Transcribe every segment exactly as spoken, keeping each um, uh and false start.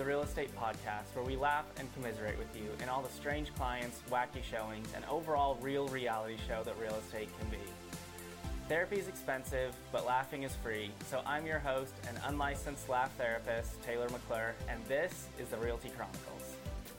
the Real Estate Podcast, where we laugh and commiserate with you in all the strange clients, wacky showings, and overall real reality show that real estate can be. Therapy is expensive, but laughing is free. So I'm your host and unlicensed laugh therapist, Taylor McClure, and this is the Realty Chronicles.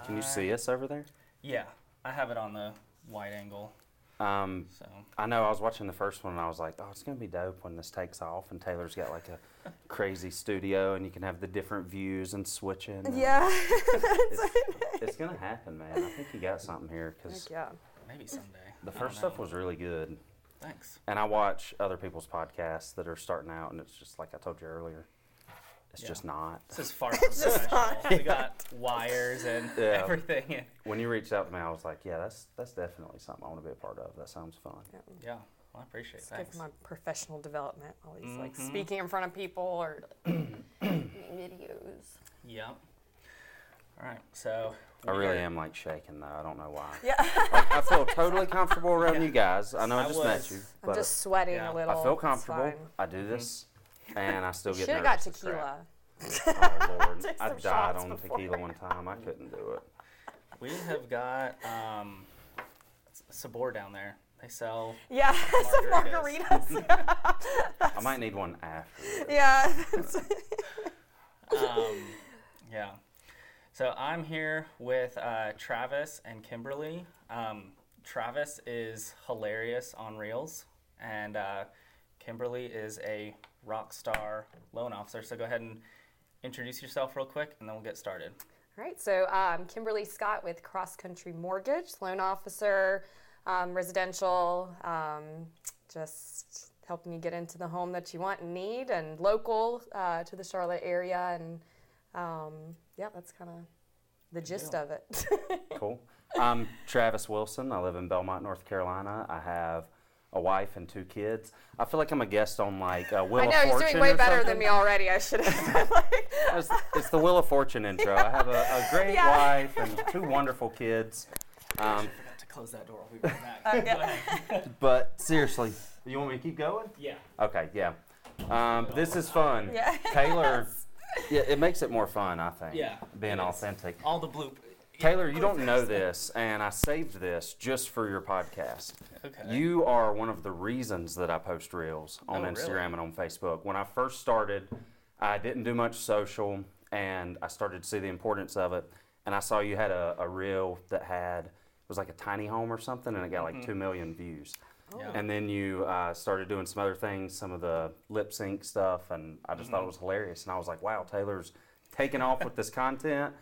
Can you uh, see us over there? Yeah, I have it on the wide angle. Um, so. I know I was watching the first one and I was like, oh, it's going to be dope when this takes off and Taylor's got like a crazy studio and you can have the different views and switching. And yeah. it's it's going to happen, man. I think you got something here. Cause yeah. Maybe someday. The first stuff was really good. Thanks. And I watch other people's podcasts that are starting out and it's just like I told you earlier. It's yeah. just not. This is far from professional. We got wires and yeah. everything. When you reached out to me, I was like, yeah, that's that's definitely something I want to be a part of. That sounds fun. Yeah. yeah. Well, I appreciate it's that. It's good for my professional development. Always mm-hmm. like speaking in front of people or videos. Yep. All right. So I really am like shaking though. I don't know why. Yeah. Like, I feel totally comfortable around yeah. you guys. I know I, I just was. met you. But I'm just sweating yeah. a little. I feel comfortable. I do mm-hmm. this. And I still get nervous. Should have got tequila. Oh, Lord. I died on before. tequila one time. I couldn't do it. We have got um, Sabor down there. They sell yeah, margaritas. some margaritas. I might need one after. Yeah. um, yeah. So I'm here with uh, Travis and Kimberly. Um, Travis is hilarious on Reels, and uh, Kimberly is a rock star loan officer. So go ahead and introduce yourself real quick and then we'll get started. All right, so I'm um, Kimberly Scott with Cross Country Mortgage, loan officer, um, residential, um, just helping you get into the home that you want and need, and local uh, to the Charlotte area. And um, yeah, that's kind of the gist of it. Cool. I'm Travis Wilson. I live in Belmont, North Carolina. I have a wife and two kids. I feel like I'm a guest on like uh, Wheel of Fortune. I know, you're doing way better something. than me already. I should have been like. it's, it's the Wheel of Fortune intro. Yeah. I have a, a great yeah. wife and two wonderful kids. Um, I forgot to close that door. I'll be right back. Okay. But seriously, you want me to keep going? Yeah. Okay, yeah. Um, this is fun. Yeah. Taylor, yeah, it makes it more fun, I think. Yeah. Being authentic. All the bloop. Taylor, you don't know this, and I saved this just for your podcast. Okay. You are one of the reasons that I post Reels on oh, Instagram really? and on Facebook. When I first started, I didn't do much social, and I started to see the importance of it. And I saw you had a, a Reel that had, it was like a tiny home or something, and it got mm-hmm. like two million views. Oh. And then you uh, started doing some other things, some of the lip sync stuff, and I just mm-hmm. thought it was hilarious. And I was like, wow, Taylor's taking off with this content.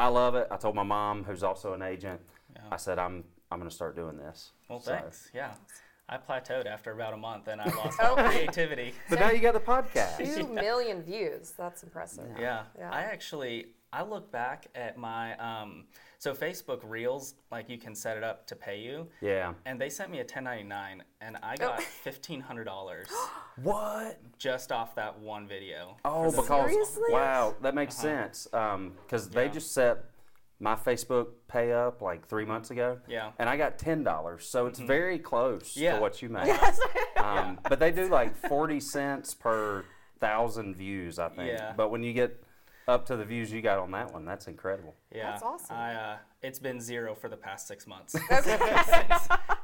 I love it. I told my mom, who's also an agent, yeah. I said, I'm I'm going to start doing this. Well, so. thanks. Yeah. I plateaued after about a month, and I lost all creativity. But now you got the podcast. Two yeah. million views. That's impressive. Yeah. Yeah. yeah. I actually, I look back at my, um, so Facebook Reels, like you can set it up to pay you. Yeah. And they sent me a ten ninety-nine, and I got oh. fifteen hundred dollars. What? Just off that one video. Oh, because, seriously? Wow, that makes uh-huh. sense. Because um, they yeah. just set my Facebook pay up like three months ago. Yeah. And I got ten dollars, so it's mm-hmm. very close yeah. to what you make. Yes. um, but they do like forty cents per thousand views, I think. Yeah. But when you get up to the views you got on that one, that's incredible. Yeah. That's awesome. I, uh, it's been zero for the past six months. since, since that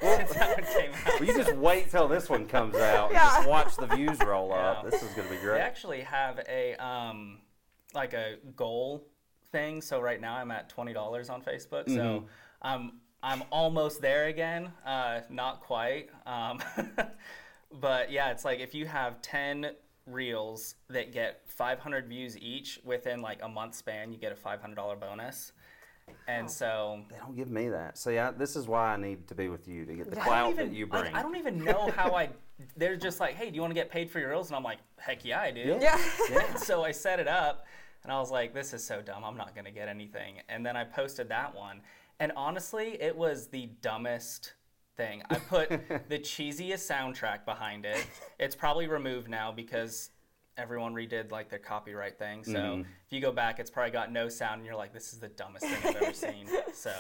one came out. Well, you just wait till this one comes out yeah. and just watch the views roll yeah. up. This is going to be great. They actually have a, um, like a goal thing. So right now I'm at twenty dollars on Facebook. Mm-hmm. So I'm I'm almost there again. Uh, not quite. Um, but yeah, it's like if you have ten Reels that get five hundred views each within like a month span, you get a five hundred dollars bonus. And oh, so they don't give me that. So yeah, this is why I need to be with you to get the clout even, that you bring. Like, I don't even know how I. They're just like, hey, do you want to get paid for your Reels? And I'm like, heck yeah, I do. Yeah. yeah. yeah. So I set it up. And I was like, this is so dumb. I'm not going to get anything. And then I posted that one. And honestly, it was the dumbest thing. I put the cheesiest soundtrack behind it. It's probably removed now because everyone redid like their copyright thing. So mm-hmm. if you go back, it's probably got no sound. And you're like, this is the dumbest thing I've ever seen. So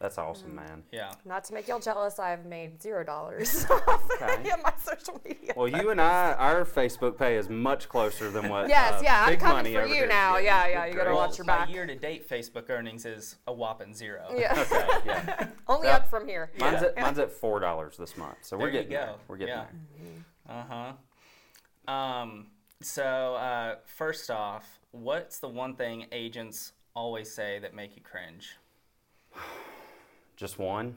That's awesome, mm. man. Yeah. Not to make y'all jealous, I've made zero dollars okay. on my social media. Well, you and I, our Facebook pay is much closer than what. yes, uh, yeah, big I'm coming money for you now. Yeah, yeah, yeah you got to watch your back. My year-to-date Facebook earnings is a whopping zero. Yeah. okay, yeah. Only so, up from here. Mine's, yeah. at, mine's at four dollars this month, so there we're getting there. We're getting yeah. there. Uh huh. Um. So uh, first off, what's the one thing agents always say that make you cringe? Just one?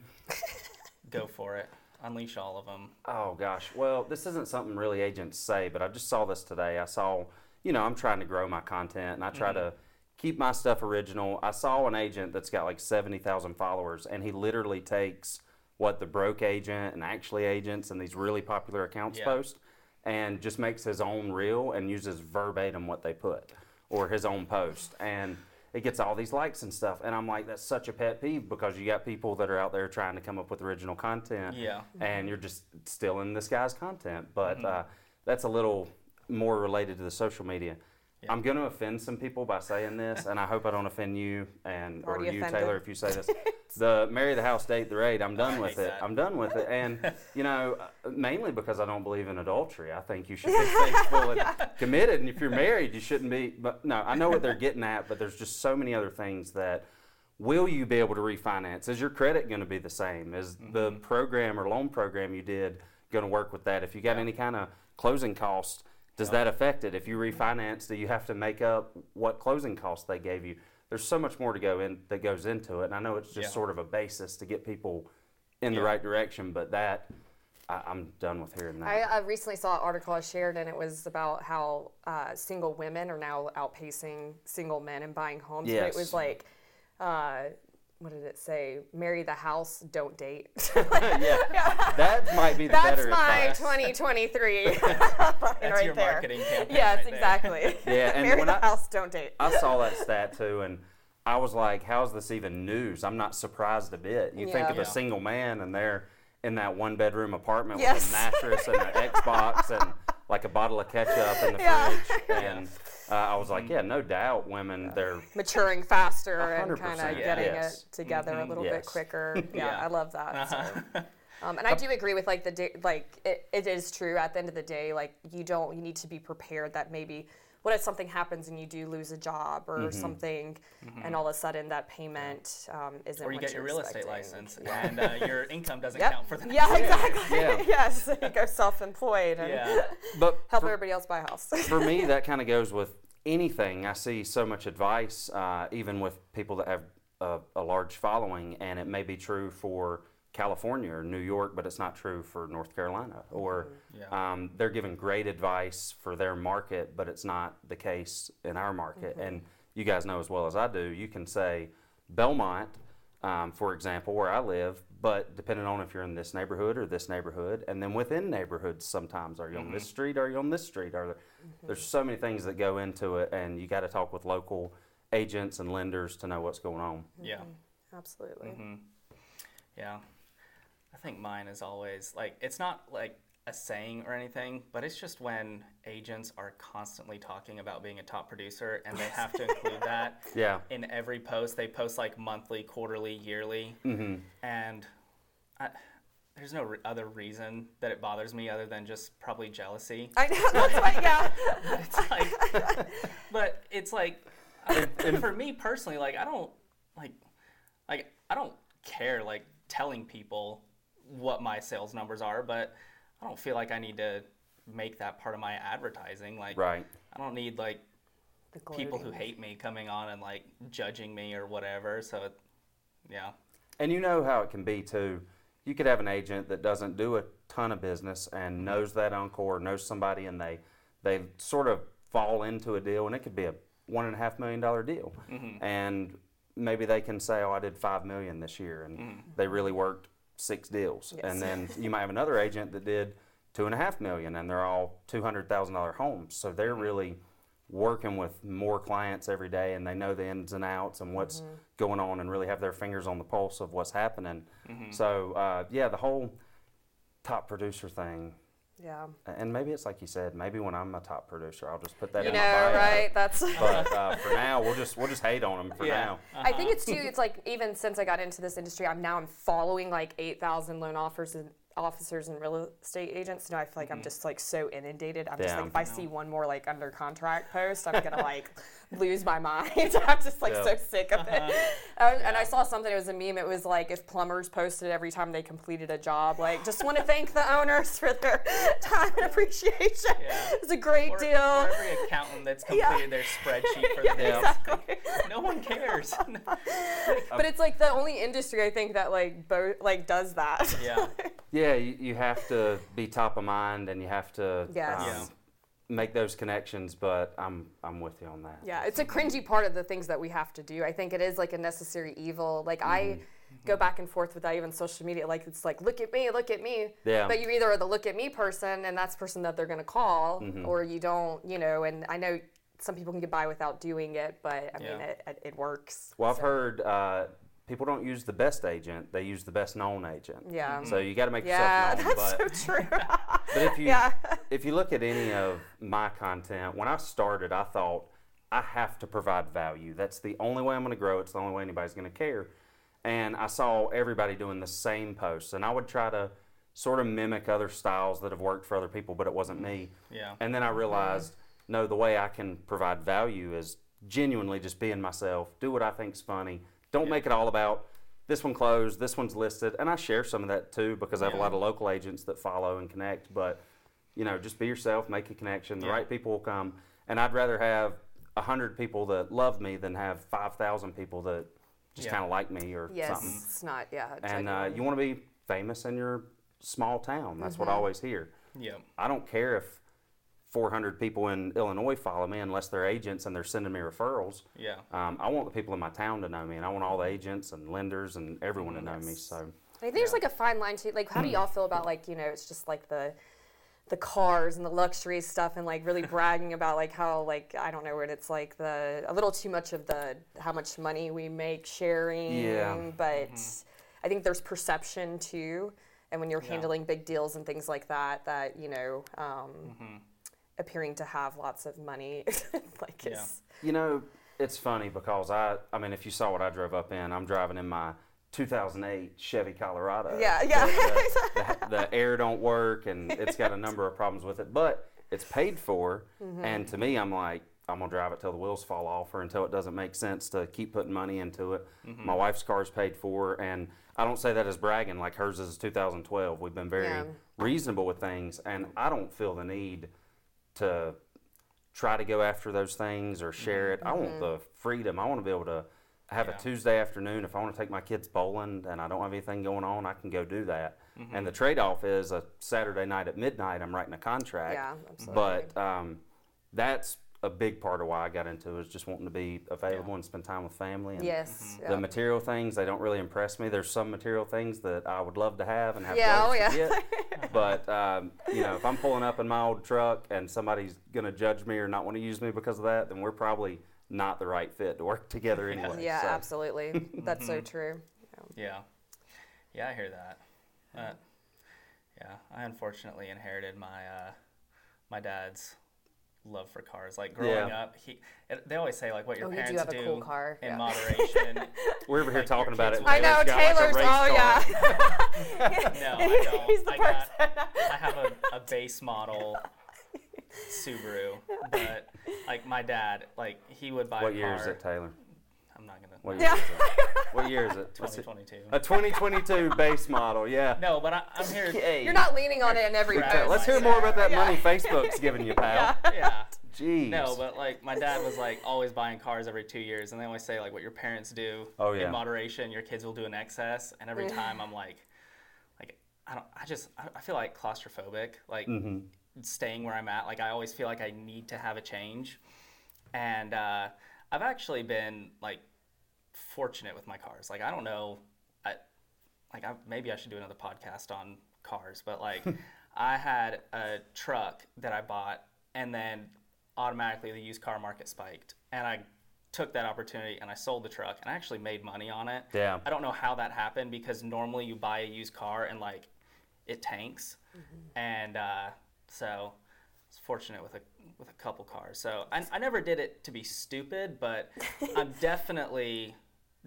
Go for it. Unleash all of them. Oh, gosh. Well, this isn't something really agents say, but I just saw this today. I saw, you know, I'm trying to grow my content, and I try mm-hmm. to keep my stuff original. I saw an agent that's got like seventy thousand followers, and he literally takes what the Broke Agent and Actually Agents and these really popular accounts yeah. post and just makes his own reel and uses verbatim what they put or his own post. And it gets all these likes and stuff. And I'm like, that's such a pet peeve because you got people that are out there trying to come up with original content. Yeah. And you're just stealing this guy's content. But mm-hmm. uh, that's a little more related to the social media. Yeah. I'm going to offend some people by saying this, and I hope I don't offend you and or you, offended. Taylor, if you say this. The marry the house, date the raid, I'm done with it. That. I'm done with it. And, you know, mainly because I don't believe in adultery. I think you should be faithful yeah. and committed. And if you're married, you shouldn't be. But, no, I know what they're getting at, but there's just so many other things that will you be able to refinance? Is your credit going to be the same? Is mm-hmm. the program or loan program you did going to work with that? If you got yeah. any kind of closing cost, does that affect it? If you refinance, do you have to make up what closing costs they gave you? There's so much more to go in that goes into it, and I know it's just yeah. sort of a basis to get people in yeah. the right direction, but that, I, I'm done with hearing that. I, I recently saw an article I shared, and it was about how uh, single women are now outpacing single men in buying homes, yes. but it was like, uh, what did it say? Marry the house, don't date. yeah. yeah, that might be the That's better advice. That's my twenty twenty-three That's right your there. Marketing campaign. Yes, right exactly. There. Yeah, and marry when the I, house, don't date. I saw that stat too, and I was like, "How is this even news?" I'm not surprised a bit. You yeah. think of yeah. a single man, and they're in that one-bedroom apartment yes. with a mattress and an Xbox and like a bottle of ketchup in the yeah. fridge, and. Uh, I was like, yeah, no doubt women, they're... Maturing faster and kind of getting yes. it together mm-hmm. a little yes. bit quicker. Yeah, yeah, I love that. Uh-huh. So. Um, and I do agree with, like, the day, like it, it is true at the end of the day, like, you don't, you need to be prepared that maybe, what if something happens and you do lose a job or mm-hmm. something, mm-hmm. and all of a sudden that payment um, isn't what you expecting. Or you get your real estate license, yeah. and uh, your income doesn't yep. count for the next yeah, year. Exactly. Yeah, exactly. Yes, you go self-employed and yeah. but help for, everybody else buy a house. For me, that kind of goes with anything. I see so much advice, uh, even with people that have a, a large following, and it may be true for California or New York, but it's not true for North Carolina. Or yeah. um, they're giving great advice for their market, but it's not the case in our market. Mm-hmm. And you guys know as well as I do, you can say Belmont, um, for example, where I live, but depending on if you're in this neighborhood or this neighborhood, and then within neighborhoods sometimes, are you mm-hmm. on this street, are you on this street? Are there, mm-hmm. There's so many things that go into it, and you got to talk with local agents and lenders to know what's going on. Mm-hmm. Yeah. Absolutely. Mm-hmm. Yeah. I think mine is always, like, it's not like a saying or anything, but it's just when agents are constantly talking about being a top producer and they have to include that yeah. in every post. They post, like, monthly, quarterly, yearly, mm-hmm. and I, there's no re- other reason that it bothers me other than just probably jealousy. I know, that's right, yeah. But it's like, but it's like I, for me personally, like, I don't, like, like, I don't care, like, telling people what my sales numbers are, but I don't feel like I need to make that part of my advertising. Like, right. I don't need like people who hate me coming on and like judging me or whatever. So, it, yeah. And you know how it can be too. You could have an agent that doesn't do a ton of business and knows that encore, knows somebody, and they they sort of fall into a deal, and it could be a one and a half million dollar deal, mm-hmm. and maybe they can say, "Oh, I did five million this year," and mm. they really worked six deals, yes. and then you might have another agent that did two and a half million, and they're all two hundred thousand dollar homes. So they're really working with more clients every day, and they know the ins and outs and what's mm-hmm. going on, and really have their fingers on the pulse of what's happening. Mm-hmm. So uh, yeah, the whole top producer thing Yeah. And maybe it's like you said, maybe when I'm a top producer, I'll just put that you in know, my bio. Right? That's but uh, for now, we'll just we'll just hate on them for yeah. now. Uh-huh. I think it's too, it's like even since I got into this industry, I'm now I'm following like eight thousand loan offers and officers and real estate agents. You know, I feel like mm-hmm. I'm just like so inundated. I'm yeah. just like, if I see one more like under contract post, I'm gonna like lose my mind. I'm just like yeah. so sick of it. Uh-huh. And, yeah. and I saw something, it was a meme. It was like if plumbers posted every time they completed a job, like just want to thank the owners for their time and appreciation. Yeah. It's a great or, deal. Or every accountant that's completed yeah. their spreadsheet for yeah, the deal. Exactly. No one cares. But it's like the only industry I think that like bo- like does that. Yeah. yeah. Yeah, you, you have to be top of mind, and you have to yes. um, yeah. make those connections, but I'm I'm with you on that. Yeah, it's a cringy part of the things that we have to do. I think it is like a necessary evil. Like mm-hmm. I go back and forth with that even social media. Like it's like, look at me, look at me. Yeah. But you either are the look at me person, and that's the person that they're going to call, mm-hmm. or you don't, you know, and I know some people can get by without doing it, but I yeah. mean, it, it works. Well, I've so. heard... Uh, people don't use the best agent; they use the best known agent. Yeah. So you got to make yeah, yourself known. Yeah, that's but, so true. But if you yeah. if you look at any of my content, when I started, I thought I have to provide value. That's the only way I'm going to grow. It's the only way anybody's going to care. And I saw everybody doing the same posts, and I would try to sort of mimic other styles that have worked for other people, but it wasn't me. Yeah. And then I realized, mm-hmm. no, the way I can provide value is genuinely just being myself, do what I think's funny. Don't yeah. make it all about this one closed, this one's listed, and I share some of that too because I have yeah. a lot of local agents that follow and connect. But you know, just be yourself, make a connection. The yeah. right people will come, and I'd rather have a hundred people that love me than have five thousand people that just yeah. kind of like me or yes, something. Yes, it's not. Yeah, it's and like, uh, you want to be famous in your small town. That's mm-hmm. what I always hear. Yeah, I don't care if four hundred people in Illinois follow me unless they're agents and they're sending me referrals. Yeah. Um, I want the people in my town to know me, and I want all the agents and lenders and everyone to know yes. me. So I think yeah. there's like a fine line too. Like, how do y'all feel about like, you know, it's just like the the cars and the luxury stuff and like really bragging about like how like, I don't know what it's like the a little too much of the how much money we make sharing. Yeah. But mm-hmm. I think there's perception too, and when you're yeah. handling big deals and things like that, that you know. Um, mm-hmm. appearing to have lots of money. like yeah. it's You know, it's funny because I, I mean, if you saw what I drove up in, I'm driving in my two thousand eight Chevy Colorado. Yeah, yeah. The, the, the air don't work, and it's got a number of problems with it, but it's paid for. Mm-hmm. And to me, I'm like, I'm gonna drive it till the wheels fall off or until it doesn't make sense to keep putting money into it. Mm-hmm. My wife's car's paid for, and I don't say that as bragging, like hers is two thousand twelve. We've been very yeah. reasonable with things, and I don't feel the need to try to go after those things or share it. Mm-hmm. I want the freedom. I want to be able to have yeah. a Tuesday afternoon. If I want to take my kids bowling and I don't have anything going on, I can go do that. Mm-hmm. And the trade-off is a Saturday night at midnight, I'm writing a contract. Yeah, absolutely. But um, that's a big part of why I got into it, is just wanting to be available yeah. and spend time with family. And yes. Mm-hmm. The yep. material things, they don't really impress me. There's some material things that I would love to have and have yeah, oh, yeah. to get. But, um, you know, if I'm pulling up in my old truck and somebody's going to judge me or not want to use me because of that, then we're probably not the right fit to work together yeah. anyway. Yeah, so. Absolutely. That's so true. Yeah. Yeah, yeah I hear that. Uh, yeah, I unfortunately inherited my uh, my dad's love for cars. Like growing yeah. up, he they always say like what your oh, parents you do, do cool car. in yeah. moderation. We're over here like talking about it. I know Taylor's. Like oh yeah. no, I don't. He's the I, got, I have a, a base model Subaru, but like my dad, like he would buy. What a year car. is it, Taylor? I'm not gonna. What year, yeah. what year is it? twenty twenty-two. A twenty twenty-two base model, yeah. No, but I, I'm here. Hey. You're not leaning on it in every post. Right. Let's hear more about that yeah. money Facebook's giving you, pal. Yeah. yeah. Jeez. No, but like my dad was like always buying cars every two years, and they always say like what your parents do oh, yeah. in moderation, your kids will do in excess, and every time I'm like, like I don't, I just, I feel like claustrophobic, like mm-hmm. staying where I'm at. Like I always feel like I need to have a change, and uh, I've actually been like. fortunate with my cars. Like I don't know, I, like I, maybe I should do another podcast on cars, but like I had a truck that I bought, and then automatically the used car market spiked, and I took that opportunity and I sold the truck, and I actually made money on it. Yeah. I don't know how that happened because normally you buy a used car and like it tanks, mm-hmm. and uh, So I was fortunate with a with a couple cars. So I, I never did it to be stupid, but I'm definitely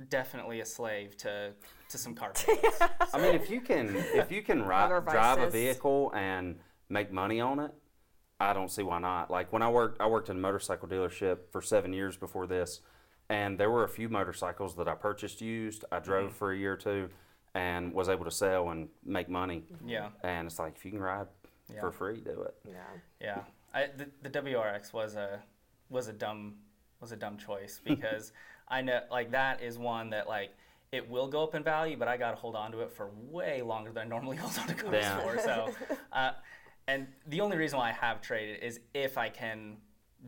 definitely a slave to to some car payments. So. I mean, if you can if you can ri- drive a vehicle and make money on it, I don't see why not. Like when I worked, I worked in a motorcycle dealership for seven years before this, and there were a few motorcycles that I purchased used. I drove mm-hmm. for a year or two, and was able to sell and make money. Mm-hmm. Yeah. And it's like if you can ride yeah. for free, do it. Yeah. Yeah. I, the, the W R X was a was a dumb was a dumb choice because I know like that is one that like. It will go up in value, but I got to hold on to it for way longer than I normally hold on to cars Damn. for. So, uh, and the only reason why I have traded is if I can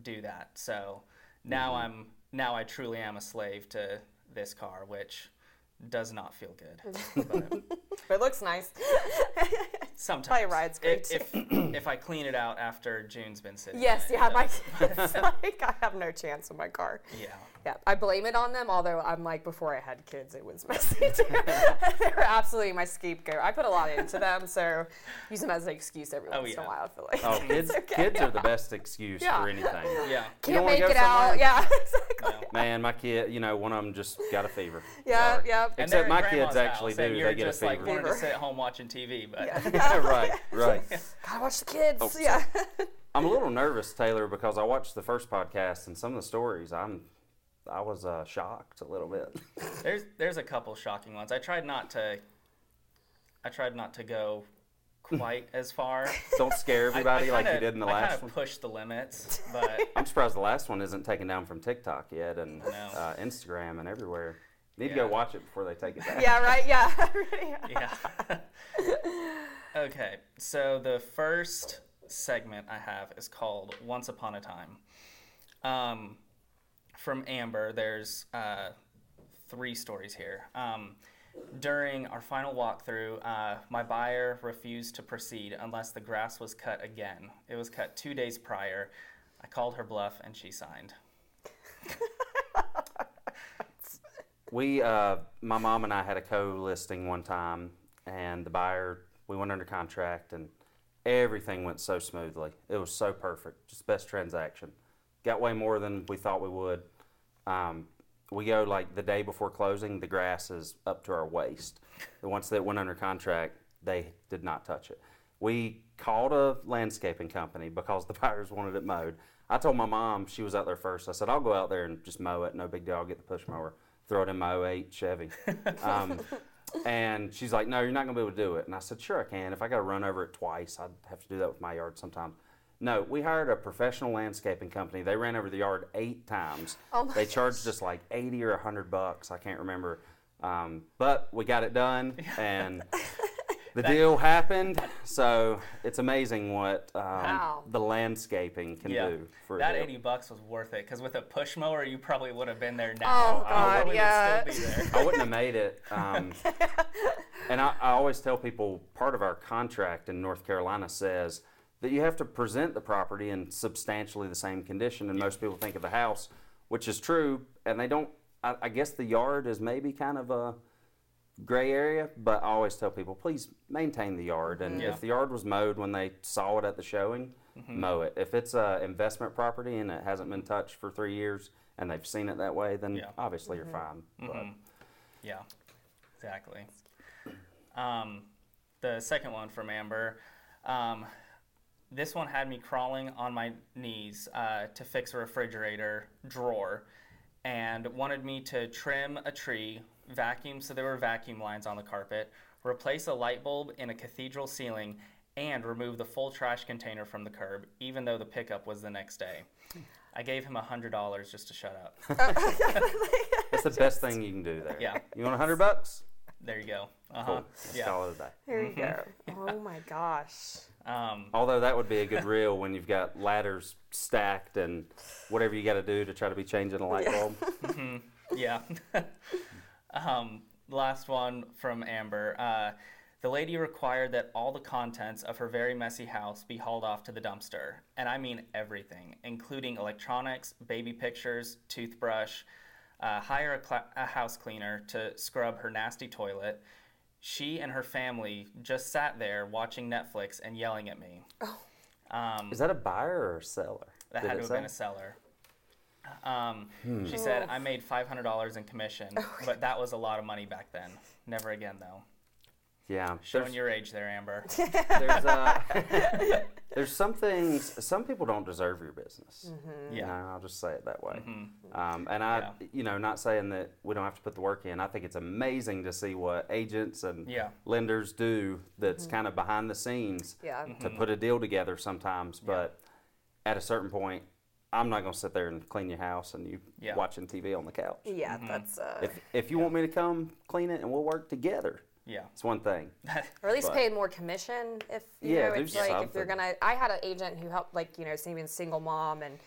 do that. So now mm-hmm. I'm now I truly am a slave to this car, which does not feel good. But, but it looks nice. Sometimes. Probably rides great it, too. If, if I clean it out after June's been sitting. Yes, yeah. My, it's like I have no chance with my car. Yeah. Yeah, I blame it on them, although I'm like, before I had kids, it was messy too. They were absolutely my scapegoat. I put a lot into them, so use them as an excuse every oh, once yeah. in a while, I feel like. Oh, kids, okay. kids yeah. are the best excuse yeah. for anything. Yeah. Can't make it out. Yeah, exactly. No. Man, my kid, you know, one of them just got a fever. Yeah, so, yeah. Except my kids actually do. They get a fever. Like, you wanted to sit at home watching T V, but. Yeah, yeah. right, right. Yeah. Gotta watch the kids. Oh, yeah. I'm a little nervous, Taylor, because I watched the first podcast and some of the stories, I'm... I was uh, shocked a little bit. There's there's a couple shocking ones. I tried not to. I tried not to go quite as far. Don't scare everybody I, I kinda, like you did in the I last one. I pushed the limits, but I'm surprised the last one isn't taken down from TikTok yet and uh, Instagram and everywhere. Need yeah. to go watch it before they take it down. Yeah. Right. Yeah. yeah. Okay. So the first segment I have is called "Once Upon a Time." Um. From Amber, there's uh, three stories here. Um, during our final walkthrough, uh, my buyer refused to proceed unless the grass was cut again. It was cut two days prior. I called her bluff, and she signed. we, uh, my mom and I had a co-listing one time, and the buyer, we went under contract, and everything went so smoothly. It was so perfect, just best transaction. Got way more than we thought we would. Um, we go like the day before closing, the grass is up to our waist. The ones that went under contract, they did not touch it. We called a landscaping company because the buyers wanted it mowed. I told my mom, she was out there first. I said, I'll go out there and just mow it, no big deal, I'll get the push mower. Throw it in my oh eight Chevy. Um, and she's like, no, you're not gonna be able to do it. And I said, sure I can. If I gotta run over it twice, I'd have to do that with my yard sometimes. No, we hired a professional landscaping company. They ran over the yard eight times. Oh my they charged gosh. us like eighty or one hundred bucks. I can't remember. Um, but we got it done, and the deal happened. So it's amazing what um, wow. the landscaping can yeah. do for that. Eighty bucks was worth it because with a push mower, you probably would have been there now. Oh God, I yeah. would still be there. I wouldn't have made it. Um, and I, I always tell people part of our contract in North Carolina says that you have to present the property in substantially the same condition, and most people think of the house, which is true, and they don't, I, I guess the yard is maybe kind of a gray area, but I always tell people, please maintain the yard, and yeah. if the yard was mowed when they saw it at the showing, mm-hmm. mow it. If it's an investment property and it hasn't been touched for three years, and they've seen it that way, then yeah. obviously mm-hmm. you're fine. But. Mm-hmm. Yeah, exactly. Um, the second one from Amber, um, this one had me crawling on my knees uh, to fix a refrigerator drawer and wanted me to trim a tree, vacuum so there were vacuum lines on the carpet, replace a light bulb in a cathedral ceiling, and remove the full trash container from the curb, even though the pickup was the next day. I gave him one hundred dollars just to shut up. That's the best thing you can do there. Yeah. You want one hundred bucks? There you go. Uh-huh. Cool. Let's yeah. call it a day. There you mm-hmm. go. Oh, my gosh. Um, Although that would be a good reel when you've got ladders stacked and whatever you got to do to try to be changing a light yeah. bulb. Mm-hmm. Yeah. um, last one from Amber. Uh, the lady required that all the contents of her very messy house be hauled off to the dumpster. And I mean everything, including electronics, baby pictures, toothbrush, uh, hire a, cl- a house cleaner to scrub her nasty toilet. She and her family just sat there watching Netflix and yelling at me. Oh. Um, Is that a buyer or a seller? That Did had to have say? been a seller. Um, hmm. She said, I made five hundred dollars in commission, but that was a lot of money back then. Never again, though. Yeah. Showing your age there, Amber. There's, uh, there's some things, some people don't deserve your business. Mm-hmm. Yeah. You know, I'll just say it that way. Mm-hmm. Um, and I, yeah. you know, not saying that we don't have to put the work in. I think it's amazing to see what agents and yeah. lenders do that's mm-hmm. kind of behind the scenes yeah. to mm-hmm. put a deal together sometimes. But yeah. at a certain point, I'm not going to sit there and clean your house and you yeah. watching T V on the couch. Yeah, mm-hmm. that's... Uh, if if you yeah. want me to come clean it and we'll work together. Yeah. It's one thing. Or at least but. pay more commission if, you yeah, know, it's like something. If you're going to... I had an agent who helped, like, you know, being a single mom and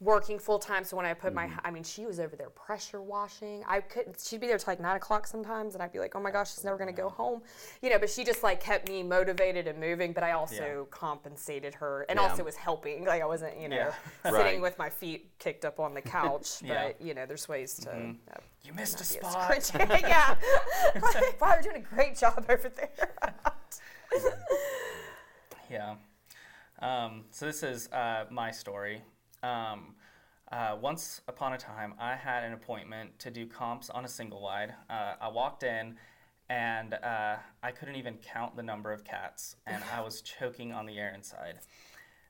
working full-time. So when I put mm. my... I mean, she was over there pressure washing. I couldn't... She'd be there till, like, nine o'clock sometimes, and I'd be like, oh, my gosh, she's never going to go home. You know, but she just, like, kept me motivated and moving, but I also yeah. compensated her and yeah. also was helping. Like, I wasn't, you know, yeah. sitting right. with my feet kicked up on the couch. yeah. But, you know, there's ways to... Mm-hmm. Uh, you missed a spot. yeah. Like, wow, you're doing a great job over there. yeah. Um, so this is uh, my story. Um, uh, once upon a time, I had an appointment to do comps on a single wide. Uh, I walked in, and uh, I couldn't even count the number of cats, and I was choking on the air inside.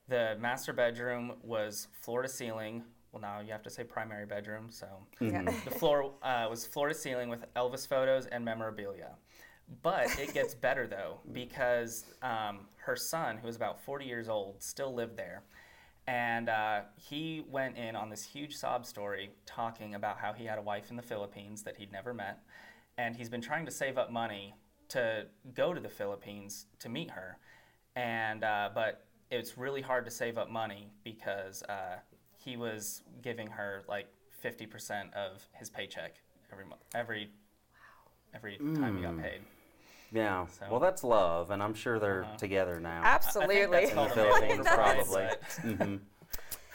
The master bedroom was floor to ceiling. Well, now you have to say primary bedroom, so mm-hmm. the floor uh, was floor to ceiling with Elvis photos and memorabilia. But it gets better, though, because um, her son, who was about forty years old, still lived there. And uh, he went in on this huge sob story talking about how he had a wife in the Philippines that he'd never met. And he's been trying to save up money to go to the Philippines to meet her. And uh, but it's really hard to save up money because uh, he was giving her like fifty percent of his paycheck every month, every, wow. every time mm. he got paid. Yeah. So. Well, that's love, and I'm sure they're uh-huh. together now. Absolutely. I think that's in the Philippines, probably. mm-hmm.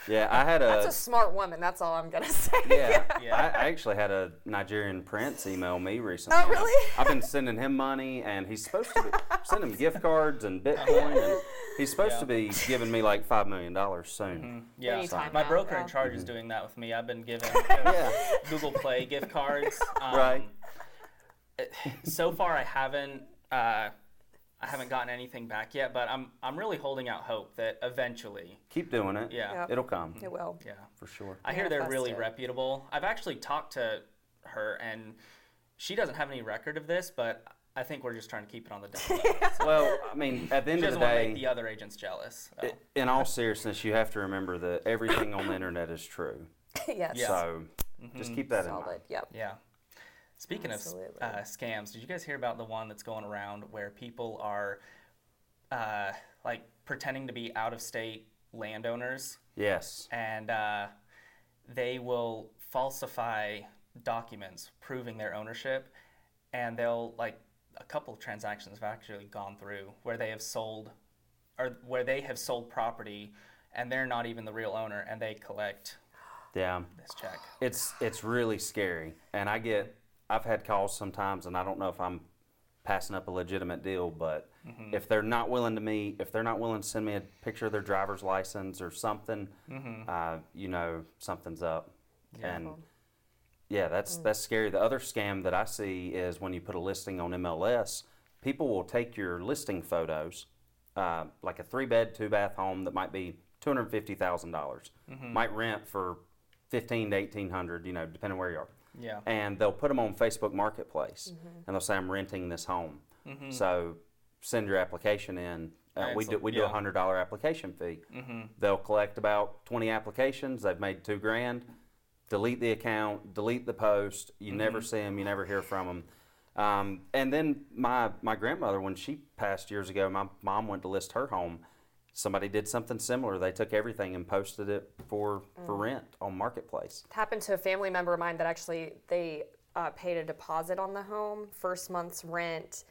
Yeah, I had a. That's a smart woman. That's all I'm gonna say. Yeah. yeah. I, I actually had a Nigerian prince email me recently. Oh, really? I've been sending him money, and he's supposed to be, send him gift cards and Bitcoin, and he's supposed yeah. to be giving me like five million dollars soon. Mm-hmm. Yeah. So my broker in charge mm-hmm. is doing that with me. I've been giving you know, yeah. Google Play gift cards. Um, right. So far, I haven't uh, I haven't gotten anything back yet, but I'm I'm really holding out hope that eventually keep doing it. Yeah, yep. it'll come. It will. Yeah, for sure. I hear they're really it. reputable. I've actually talked to her, and she doesn't have any record of this, but I think we're just trying to keep it on the down low. So well, I mean, at the end of the day, she doesn't want to make the other agents jealous. So. It, in all seriousness, you have to remember that everything on the internet is true. yes. So mm-hmm. just keep that Solid. in mind. Yep. Yeah. Speaking Absolutely. of uh, scams, did you guys hear about the one that's going around where people are uh, like pretending to be out-of-state landowners? Yes. And uh, they will falsify documents proving their ownership, and they'll like a couple of transactions have actually gone through where they have sold or where they have sold property, and they're not even the real owner, and they collect yeah. this check. It's it's really scary, and I get. I've had calls sometimes, and I don't know if I'm passing up a legitimate deal, but mm-hmm. if they're not willing to meet, if they're not willing to send me a picture of their driver's license or something, mm-hmm. uh, you know, something's up. Yeah. And yeah, that's mm. that's scary. The other scam that I see is when you put a listing on M L S, people will take your listing photos, uh, like a three-bed, two-bath home that might be two hundred fifty thousand dollars, mm-hmm. might rent for fifteen to eighteen hundred dollars, you know, depending where you are. Yeah. And they'll put them on Facebook Marketplace, mm-hmm. and they'll say, I'm renting this home. Mm-hmm. So send your application in. Uh, we do we yeah. do a one hundred dollars application fee. Mm-hmm. They'll collect about twenty applications. They've made two grand. Delete the account. Delete the post. You mm-hmm. never see them. You never hear from them. Um, and then my, my grandmother, when she passed years ago, my mom went to list her home. Somebody did something similar. They took everything and posted it for, mm. for rent on Marketplace. It happened to a family member of mine that actually they uh, paid a deposit on the home, first month's rent,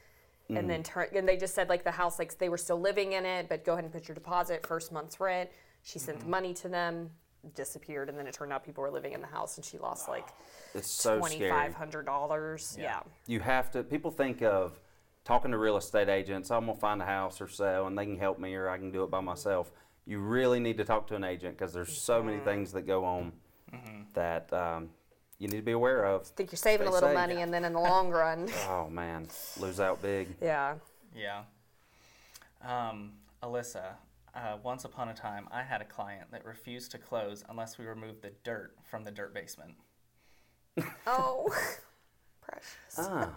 mm. and then turn, and they just said like the house, like they were still living in it, but go ahead and put your deposit, first month's rent. She sent mm-hmm. the money to them, disappeared, and then it turned out people were living in the house, and she lost like it's so twenty-five hundred dollars. Yeah. yeah. You have to, people think of, talking to real estate agents, I'm going to find a house or sell, and they can help me or I can do it by myself. you really need to talk to an agent because there's so many things that go on mm-hmm. that um, you need to be aware of. I think you're saving Stay a little safe. money, and then in the long run. Oh, man. Lose out big. Yeah. Yeah. Um, Alyssa, uh, once upon a time, I had a client that refused to close unless we removed the dirt from the dirt basement. Oh. Precious. Ah,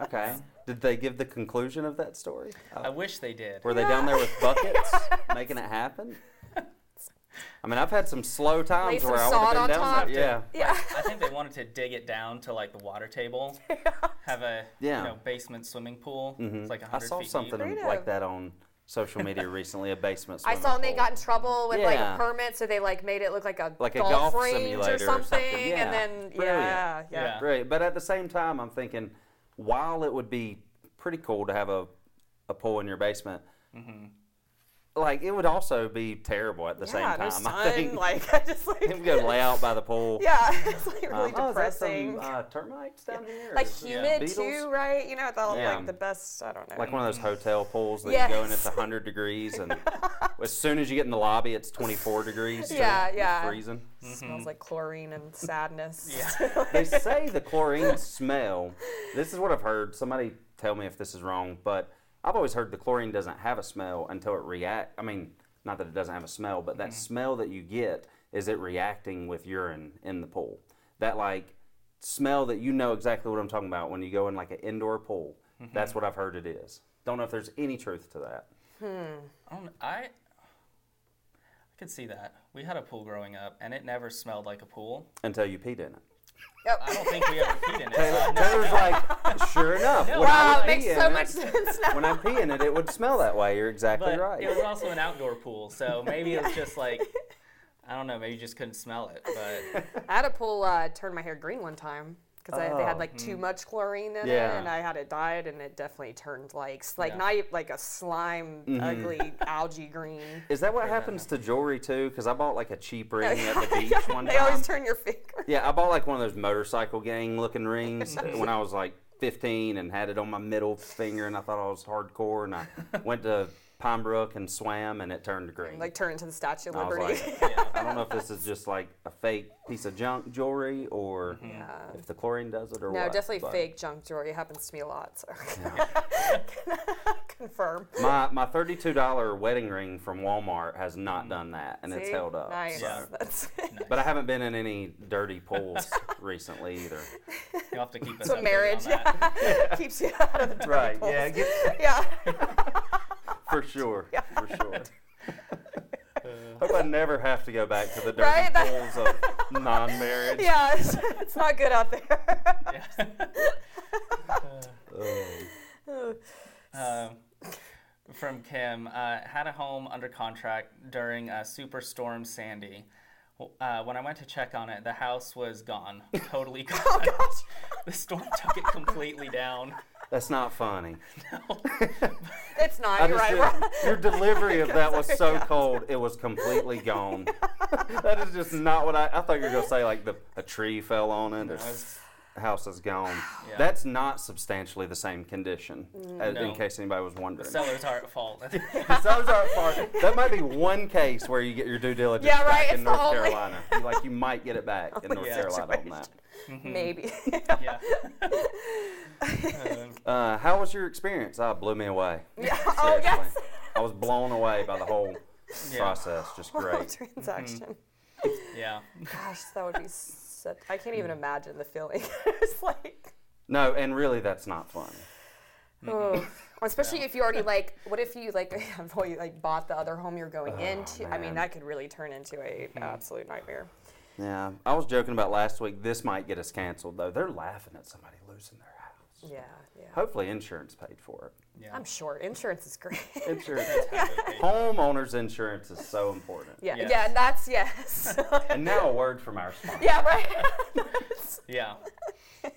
okay. Did they give the conclusion of that story? Oh. I wish they did. Were they down there with buckets making it happen? I mean, I've had some slow times some where I would have been down there. Yeah. yeah. Like, I think they wanted to dig it down to, like, the water table, yeah. have a yeah. you know, basement swimming pool. Mm-hmm. It's like one hundred feet I saw feet something deep. like that on social media recently, a basement swimming I saw, and they got in trouble with, yeah. like, a permit, so they, like, made it look like a, like golf, a golf range simulator or something. Or something. Yeah. And then, Brilliant. yeah. yeah. yeah. Brilliant. But at the same time, I'm thinking, while it would be pretty cool to have a, a pool in your basement, mm-hmm. like, it would also be terrible at the yeah, same time. No sun, I think like I just like him go lay out by the pool. Yeah, it's like really um, depressing. Oh, is that some, uh, termites down yeah. here, like humid yeah. too, right? You know, it's all yeah. like the best. I don't know. Like one of those hotel pools that yes. you go in, it's one hundred degrees, and as soon as you get in the lobby, it's twenty-four degrees. Yeah, so yeah, it's freezing. Mm-hmm. It smells like chlorine and sadness. Yeah, they say the chlorine smell. This is what I've heard. Somebody tell me if this is wrong, but. I've always heard the chlorine doesn't have a smell until it react. I mean, not that it doesn't have a smell, but that mm-hmm. smell that you get is it reacting with urine in the pool. That like smell that you know exactly what I'm talking about when you go in like an indoor pool. Mm-hmm. That's what I've heard it is. Don't know if there's any truth to that. Hmm. I don't, I, I could see that. We had a pool growing up, and it never smelled like a pool until you peed in it. Nope. I don't think we ever peed in it. Taylor, so Taylor's like, sure enough. No, wow, it makes so it, much sense now. When I pee in it, it would smell that way. You're exactly but right. It was also an outdoor pool, so maybe yeah. it's just like, I don't know, maybe you just couldn't smell it. But I had a pool uh, turn my hair green one time because oh. they had like too mm. much chlorine in yeah. it, and I had it dyed, and it definitely turned like like yeah. not like a slime, mm-hmm. ugly algae green. Is that what happens to jewelry too? Because I bought like a cheap ring at the beach yeah, one time. They always turn your finger. Yeah, I bought like one of those motorcycle gang looking rings when I was like fifteen and had it on my middle finger and I thought I was hardcore and I went to Pine Brook and swam and it turned green. Like turned into the Statue of Liberty. I, was like, yeah. I don't know if this is just like a fake piece of junk jewelry or yeah. if the chlorine does it or no, what. No, definitely but fake junk jewelry. It happens to me a lot, so yeah. Can I confirm. My my thirty-two dollars wedding ring from Walmart has not done that and See? it's held up. Nice. So. That's but I haven't been in any dirty pools recently either. You'll have to keep us so marriage yeah. yeah. keeps you out of the dirty right. pools. Right, yeah. Yeah. For sure, yeah. for sure. uh, Hope I never have to go back to the dirty right? pools of non-marriage. Yeah, it's, it's not good out there. Yeah. uh, uh, from Kim, uh, had a home under contract during uh, Superstorm Sandy. Uh, when I went to check on it, the house was gone, totally gone. Oh, gosh. The storm took it completely down. That's not funny. No. It's not. You're right. Did, your delivery of that was so cold, it was completely gone. That is just not what I... I thought you were going to say, like, the, a tree fell on it. No, the house is gone. Yeah. That's not substantially the same condition, mm. as, no. in case anybody was wondering. The sellers are at fault. The sellers are at fault. That might be one case where you get your due diligence yeah, right? back it's in North only... Carolina. Like, you might get it back in North yeah. Carolina on that. Mm-hmm. Maybe. yeah. Uh, how was your experience? Ah, oh, blew me away. Yeah. Oh, yes. I was blown away by the whole yeah. process. Just great. Whole transaction. Mm-hmm. Yeah. Gosh, that would be such. I can't even imagine the feeling. It's like. No, and really, that's not fun. Oh. Especially yeah. if you already like. What if you like? You like bought the other home you're going oh, into. Man. I mean, that could really turn into a mm. absolute nightmare. Yeah, I was joking about last week. This might get us canceled, though. They're laughing at somebody losing their house. Yeah, yeah. Hopefully, insurance paid for it. Yeah. I'm sure insurance is great. Insurance, yeah. Homeowners insurance is so important. Yeah, yes. yeah, that's yes. And now a word from our sponsor. Yeah, right. yeah.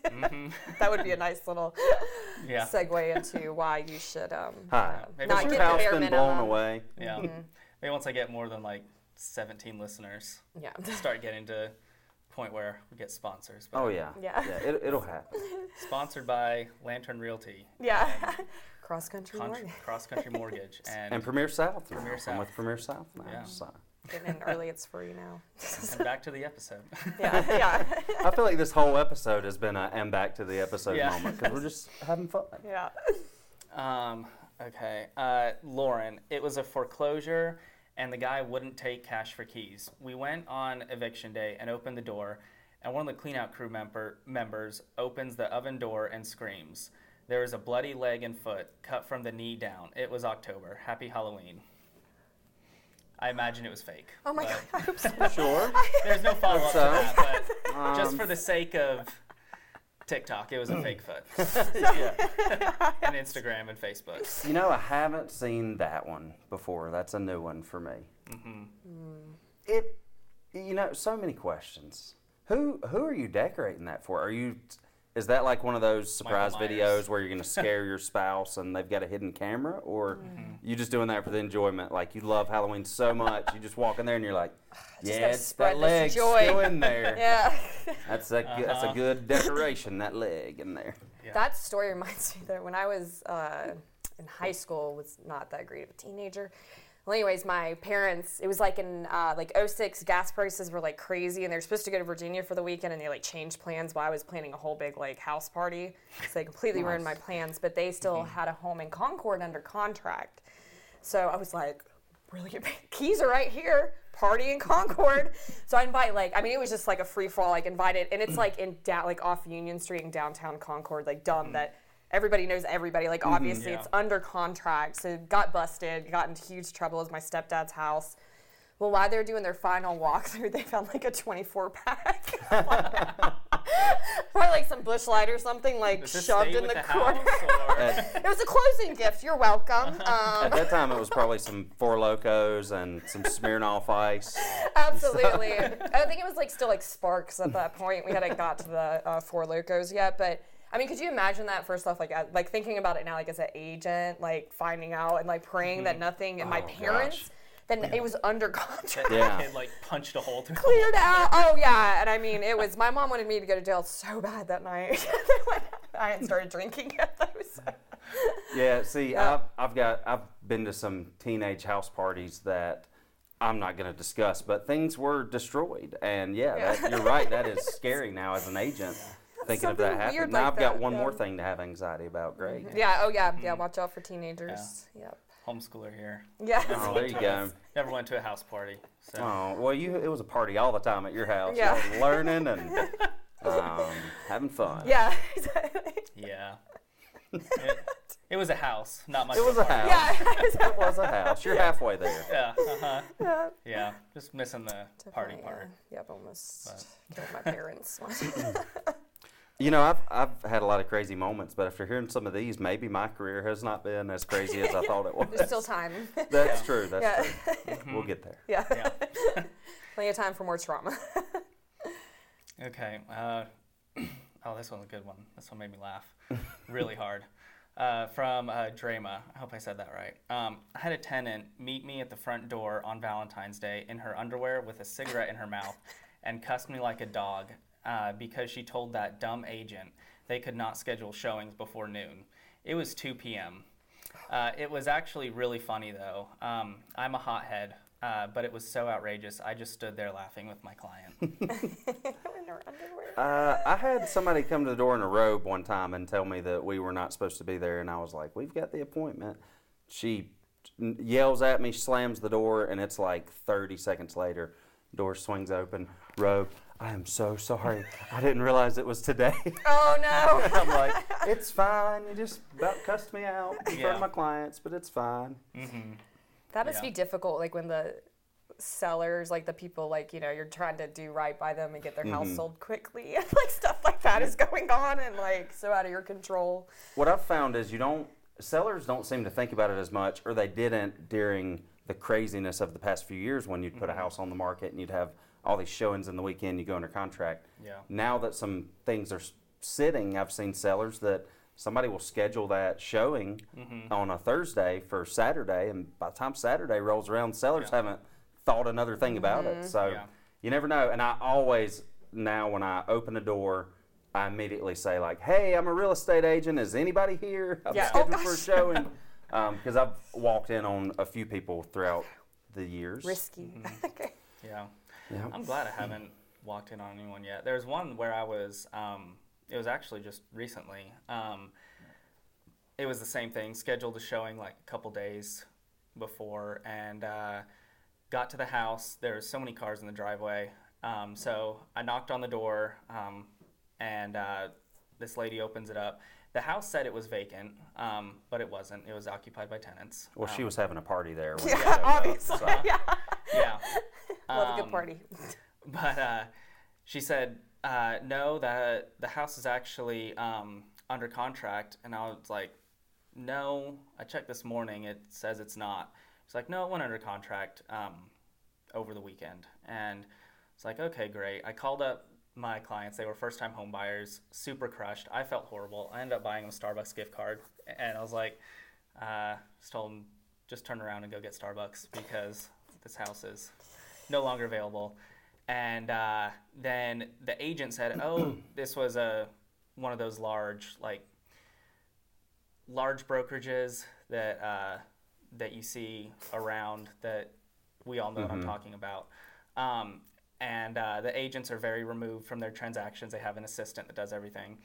Mm-hmm. That would be a nice little yeah. segue into why you should um Hi. Uh, not get the bare minimum. Has your house been blown away? Yeah. Mm-hmm. Maybe once I get more than like. seventeen listeners. Yeah. Start getting to the point where we get sponsors. But oh, yeah. Yeah. yeah it, it'll happen. Sponsored by Lantern Realty. Yeah. Cross Country Contr- Mortgage. Cross Country Mortgage. And, and Premier South. Premier now. South. I'm with Premier South now. Yeah. So. Getting in early, it's free now. And back to the episode. Yeah, yeah. I feel like this whole episode has been a and back to the episode yeah. moment because we're just having fun. Yeah. Um. Okay. Uh, Lauren, it was a foreclosure, and the guy wouldn't take cash for keys. We went on eviction day and opened the door, and one of the cleanout crew member members opens the oven door and screams. There is a bloody leg and foot cut from the knee down. It was October. Happy Halloween. I imagine it was fake. Oh my God, I hope so. Sure. There's no follow-up so. to that, but um, just for the sake of TikTok, it was a fake foot. Yeah. And Instagram and Facebook. You know, I haven't seen that one before. That's a new one for me. Mm-hmm. Mm. It, you know, so many questions. Who who are you decorating that for? Are you? Is that like one of those surprise videos where you're going to scare your spouse and they've got a hidden camera? Or mm-hmm. you just doing that for the enjoyment? Like, you love Halloween so much, you just walk in there and you're like, yeah, it's that leg still in there. Yeah. That's a, uh-huh. that's a good decoration, that leg in there. Yeah. That story reminds me that when I was uh, in high school, was not that great of a teenager. Well, anyways, my parents, it was like in, uh, like, oh six, gas prices were, like, crazy, and they were supposed to go to Virginia for the weekend, and they, like, changed plans while I was planning a whole big, like, house party, so they completely nice. ruined my plans, but they still mm-hmm. had a home in Concord under contract, so I was like, really, your keys are right here, party in Concord, so I invite, like, I mean, it was just, like, a free-for-all, like, invited, and it's, like, in down, like, off Union Street in downtown Concord, like, dumb mm-hmm. that everybody knows everybody. Like, obviously, mm-hmm, yeah. it's under contract. So got busted, got into huge trouble. It was my stepdad's house. Well, while they were doing their final walkthrough, they found, like, a twenty-four pack. Probably, like, some bush light or something, like, shoved in the, the corner. It was a closing gift. You're welcome. Um, At that time, it was probably some Four Locos and some Smirnoff Ice. Absolutely. I think it was, like, still, like, Sparks at that point. We hadn't got to the uh, Four Locos yet, but... I mean, could you imagine that, first off, like, uh, like thinking about it now, like, as an agent, like, finding out and, like, praying mm-hmm. that nothing, and oh, my parents, gosh. then yeah. it was under contract. Yeah. It, like, punched a hole through Cleared out. Oh, yeah. And, I mean, it was, my mom wanted me to go to jail so bad that night. I hadn't started drinking yet. I was, yeah, see, uh, I've, I've got, I've been to some teenage house parties that I'm not going to discuss, but things were destroyed. And, yeah, yeah. That, you're right. That is scary now as an agent. Thinking Something of that happening. Now like I've that, got one yeah. more thing to have anxiety about. Great. Mm-hmm. Yeah. Oh yeah. Yeah. Watch out for teenagers. Yeah. Yep. Homeschooler here. Yeah. Oh, there you go. Never went to a house party. So. Oh well, you. It was a party all the time at your house. Yeah. You know, learning and um, having fun. Yeah. Exactly. Yeah. It, it was a house, not much. It was a house. Yeah. It was a house. You're yeah. halfway there. Yeah. Uh-huh. Yeah. Yeah. Just missing the Definitely, party yeah. part. Yeah. I've almost killed my parents. You know, I've I've had a lot of crazy moments, but after hearing some of these, maybe my career has not been as crazy as I thought it was. There's still time. That's yeah. true. That's yeah. true. Mm-hmm. We'll get there. Yeah. yeah. Plenty of time for more trauma. Okay. Uh, oh, this one's a good one. This one made me laugh really hard. Uh, from uh, Drama. I hope I said that right. Um, I had a tenant meet me at the front door on Valentine's Day in her underwear with a cigarette in her mouth and cussed me like a dog. Uh, because she told that dumb agent they could not schedule showings before noon. It was two p.m. Uh, it was actually really funny, though. Um, I'm a hothead, uh, but it was so outrageous. I just stood there laughing with my client. uh, I had somebody come to the door in a robe one time and tell me that we were not supposed to be there, and I was like, we've got the appointment. She yells at me, slams the door, and it's like thirty seconds later, door swings open, robe. I am so sorry. I didn't realize it was today. Oh, no. I'm like, it's fine. You just about cussed me out in yeah. front of my clients, but it's fine. Mm-hmm. That must yeah. be difficult, like, when the sellers, like, the people, like, you know, you're trying to do right by them and get their mm-hmm. house sold quickly. And, like, stuff like that is going on and, like, so out of your control. What I've found is you don't, sellers don't seem to think about it as much, or they didn't during the craziness of the past few years when you'd mm-hmm. put a house on the market and you'd have all these showings in the weekend, you go under contract. Yeah. Now that some things are sitting, I've seen sellers that somebody will schedule that showing mm-hmm. on a Thursday for Saturday, and by the time Saturday rolls around, sellers yeah. haven't thought another thing about mm-hmm. it. So yeah. you never know. And I always, now when I open a door, I immediately say, like, hey, I'm a real estate agent. Is anybody here? I'm yeah. scheduled oh, for a show. And because um, I've walked in on a few people throughout the years. Risky. Mm-hmm. Okay. Yeah. yeah. I'm glad I haven't walked in on anyone yet. There's one where I was, um, it was actually just recently. Um, it was the same thing, scheduled a showing like a couple days before, and uh, got to the house. There were so many cars in the driveway. Um, so I knocked on the door, um, and uh, this lady opens it up. The house said it was vacant, um, but it wasn't. It was occupied by tenants. Well, um, she was having a party there. When yeah, obviously. Up, so. Yeah. yeah. Um, Love a good party. But uh, she said, uh, no, the, the house is actually um, under contract. And I was like, no, I checked this morning. It says it's not. She's like, no, it went under contract um, over the weekend. And it's like, okay, great. I called up my clients. They were first-time home buyers, super crushed. I felt horrible. I ended up buying them a Starbucks gift card. And I was like, uh, just told them, just turn around and go get Starbucks because this house is no longer available. And uh, then the agent said, oh, this was a one of those large, like, large brokerages that uh, that you see around that we all know mm-hmm. what I'm talking about. Um, And uh, the agents are very removed from their transactions. They have an assistant that does everything.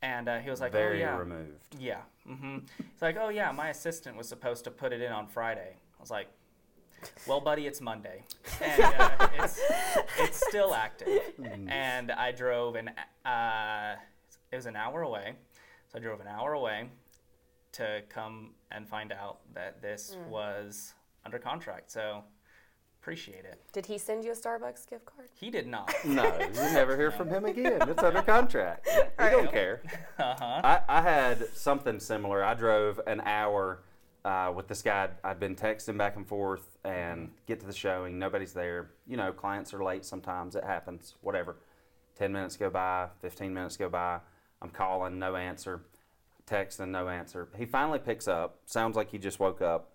And uh, he was like, very oh, yeah. removed. Yeah. Mm-hmm. He's like, oh, yeah, my assistant was supposed to put it in on Friday. I was like, well, buddy, it's Monday. And uh, it's, it's still active. Mm. And I drove an, uh, it was an hour away. So I drove an hour away to come and find out that this mm. was under contract. So. Appreciate it. Did he send you a Starbucks gift card? He did not. No, you never hear from him again. It's under contract. You right. don't care. Uh-huh. I, I had something similar. I drove an hour uh, with this guy. I'd been texting back and forth and get to the showing. Nobody's there. You know, clients are late sometimes. It happens. Whatever. Ten minutes go by. Fifteen minutes go by. I'm calling. No answer. Texting. No answer. He finally picks up. Sounds like he just woke up.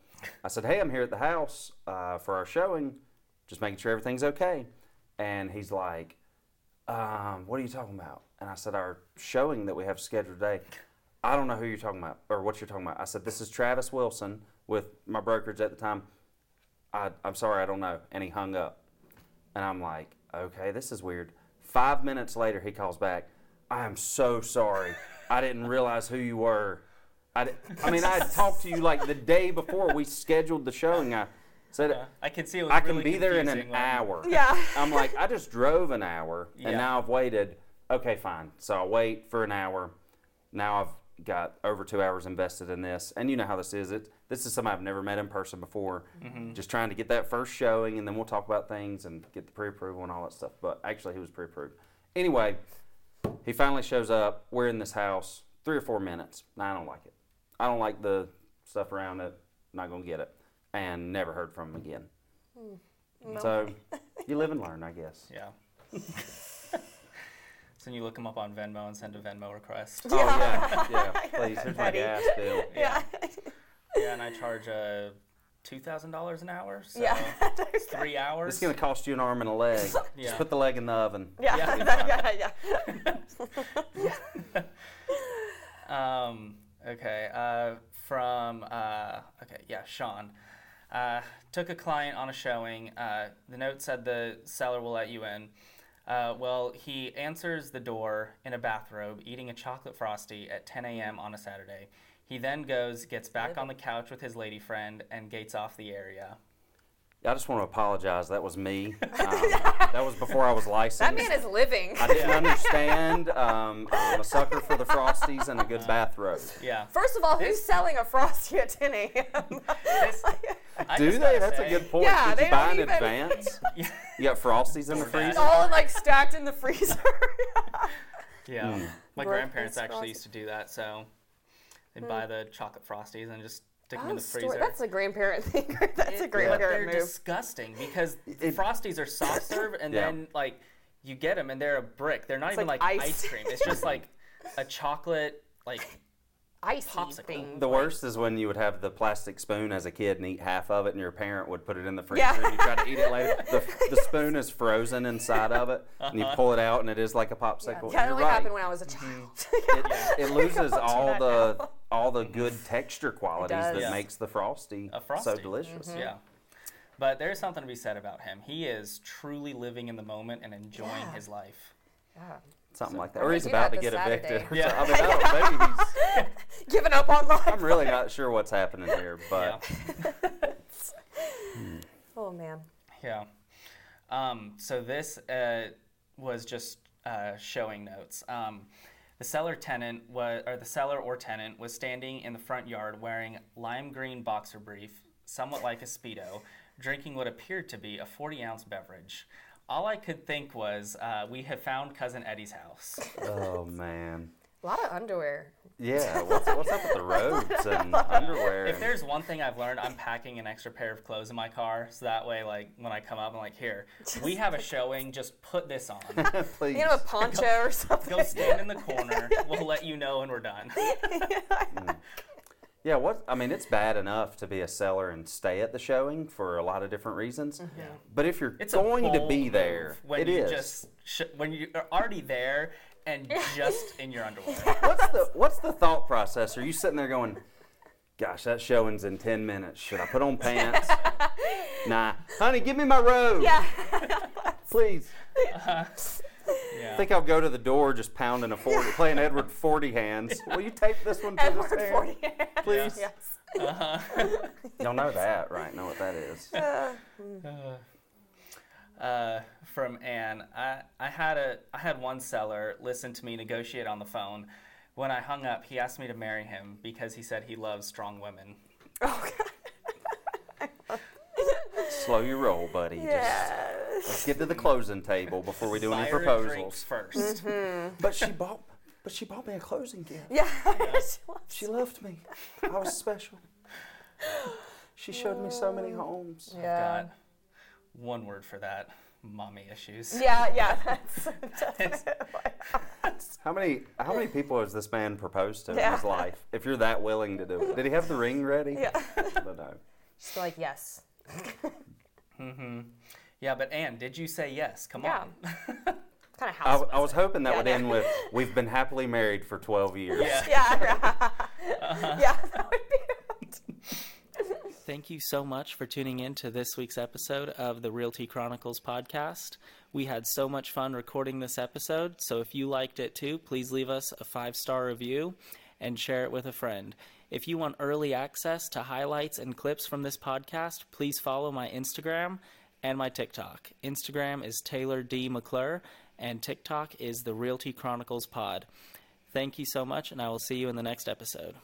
I said, hey, I'm here at the house uh, for our showing, just making sure everything's okay. And he's like, um, what are you talking about? And I said, our showing that we have scheduled today, I don't know who you're talking about or what you're talking about. I said, this is Travis Wilson with my brokerage at the time. I, I'm sorry, I don't know. And he hung up. And I'm like, okay, this is weird. Five minutes later, he calls back. I am so sorry. I didn't realize who you were. I, I mean, I had talked to you like the day before we scheduled the showing. I said, yeah, I can see it was I can really be there in an one. hour. Yeah. I'm like, I just drove an hour, and yeah. now I've waited. Okay, fine. So I'll wait for an hour. Now I've got over two hours invested in this. And you know how this is. It, this is something I've never met in person before. Mm-hmm. Just trying to get that first showing, and then we'll talk about things and get the pre-approval and all that stuff. But actually, he was pre-approved. Anyway, he finally shows up. We're in this house. Three or four minutes. Now, I don't like it. I don't like the stuff around it, not going to get it, and never heard from him again. No. So you live and learn, I guess. Yeah. So you look him up on Venmo and send a Venmo request. Oh, yeah, yeah, please, here's my gas bill. Yeah. Yeah. Yeah, and I charge uh, two thousand dollars an hour, so yeah. It's three hours. It's going to cost you an arm and a leg. Yeah. Just put the leg in the oven. Yeah, yeah, yeah. yeah. Um... Okay, uh, from, uh, okay, yeah, Sean. Uh, took a client on a showing. Uh, the note said the seller will let you in. Uh, well, he answers the door in a bathrobe, eating a chocolate frosty at ten a.m. on a Saturday. He then goes, gets back on the couch with his lady friend, and gates off the area. I just want to apologize. That was me. Um, that was before I was licensed. That man is living. I didn't understand. Um, I'm a sucker for the Frosties and a good uh, bathrobe. Yeah. First of all, this, who's selling a Frosty at ten a.m.? Do they? That's say, a good point. Yeah, Did they you buy in even, advance? Yeah. You got Frosties in the freezer? All like stacked in the freezer. yeah. Mm. My Broke grandparents actually frosty. used to do that. So they'd mm. buy the chocolate Frosties and just stick them oh, in the freezer. Story. That's a grandparent thing. That's it, a grandparent yeah. They're move. They're disgusting because it, Frosties are soft serve, and yeah. then like you get them, and they're a brick. They're not it's even like, like ice. ice cream. It's just like a chocolate like icy popsicle thing. The like. worst is when you would have the plastic spoon as a kid and eat half of it, and your parent would put it in the freezer yeah. and you try to eat it later. The, the spoon is frozen inside of it, uh-huh. and you pull it out, and it is like a popsicle. Yeah, that only right. happened when I was a child. it, it loses all the all the good texture qualities that yeah. makes the frosty, a frosty so delicious. Mm-hmm. Yeah. But there's something to be said about him. He is truly living in the moment and enjoying yeah. his life. Yeah. Something so, like that. Or he's about to get Saturday. evicted. Yeah. I mean, I don't, maybe he's giving up on life. I'm really not sure what's happening here, but. Yeah. hmm. Oh, man. Yeah. Um, so this uh, was just uh, showing notes. Um, the seller tenant was, or the seller or tenant was standing in the front yard wearing lime green boxer brief, somewhat like a Speedo, drinking what appeared to be a forty-ounce beverage. All I could think was, uh, we have found Cousin Eddie's house. Oh, man. A lot of underwear. Yeah, what's, what's up with the robes and underwear? If there's one thing I've learned, I'm packing an extra pair of clothes in my car, so that way, like, when I come up, I'm like, here, we have a showing, just put this on. Please. You know, a poncho go, or something. Go stand in the corner, we'll let you know when we're done. mm. Yeah, what I mean, it's bad enough to be a seller and stay at the showing for a lot of different reasons. Mm-hmm. Yeah. But if you're it's going to be there, when it you is. Just sh- when you're already there and just in your underwear. What's the What's the thought process? Are you sitting there going, gosh, that showing's in ten minutes. Should I put on pants? Nah. Honey, give me my robe. Yeah. Please. Uh-huh. Yeah. I think I'll go to the door just pounding a forty, playing Edward forty hands. Will you tape this one to Edward this hand, forty please? Yeah. Yes. Uh-huh. Y'all know that, right? Know what that is? Uh, uh, from Anne, I, I had a I had one seller listen to me negotiate on the phone. When I hung up, he asked me to marry him because he said he loves strong women. Oh God. Slow your roll, buddy. Yeah. Just, let's get to the closing table before we do Fire any proposals first. Mm-hmm. But she bought, but she bought me a closing gift. Yeah. yeah. She loved me. I was special. She showed me so many homes. Yeah. I've got one word for that: mommy issues. Yeah, yeah. That's definitely how many how many people has this man proposed to yeah. in his life? If you're that willing to do it, did he have the ring ready? Yeah. I don't know. She's like, yes. mm-hmm. Yeah, but Anne, did you say yes? Come yeah. on. Kind of house. I, I was hoping that yeah, would yeah. end with, we've been happily married for twelve years. Yeah. Yeah. uh-huh. yeah that would be it. Thank you so much for tuning in to this week's episode of the Realty Chronicles podcast. We had so much fun recording this episode, so if you liked it too, please leave us a five-star review and share it with a friend. If you want early access to highlights and clips from this podcast, please follow my Instagram and my TikTok. Instagram is Taylor D. McClure, and TikTok is The Realty Chronicles Pod. Thank you so much, and I will see you in the next episode.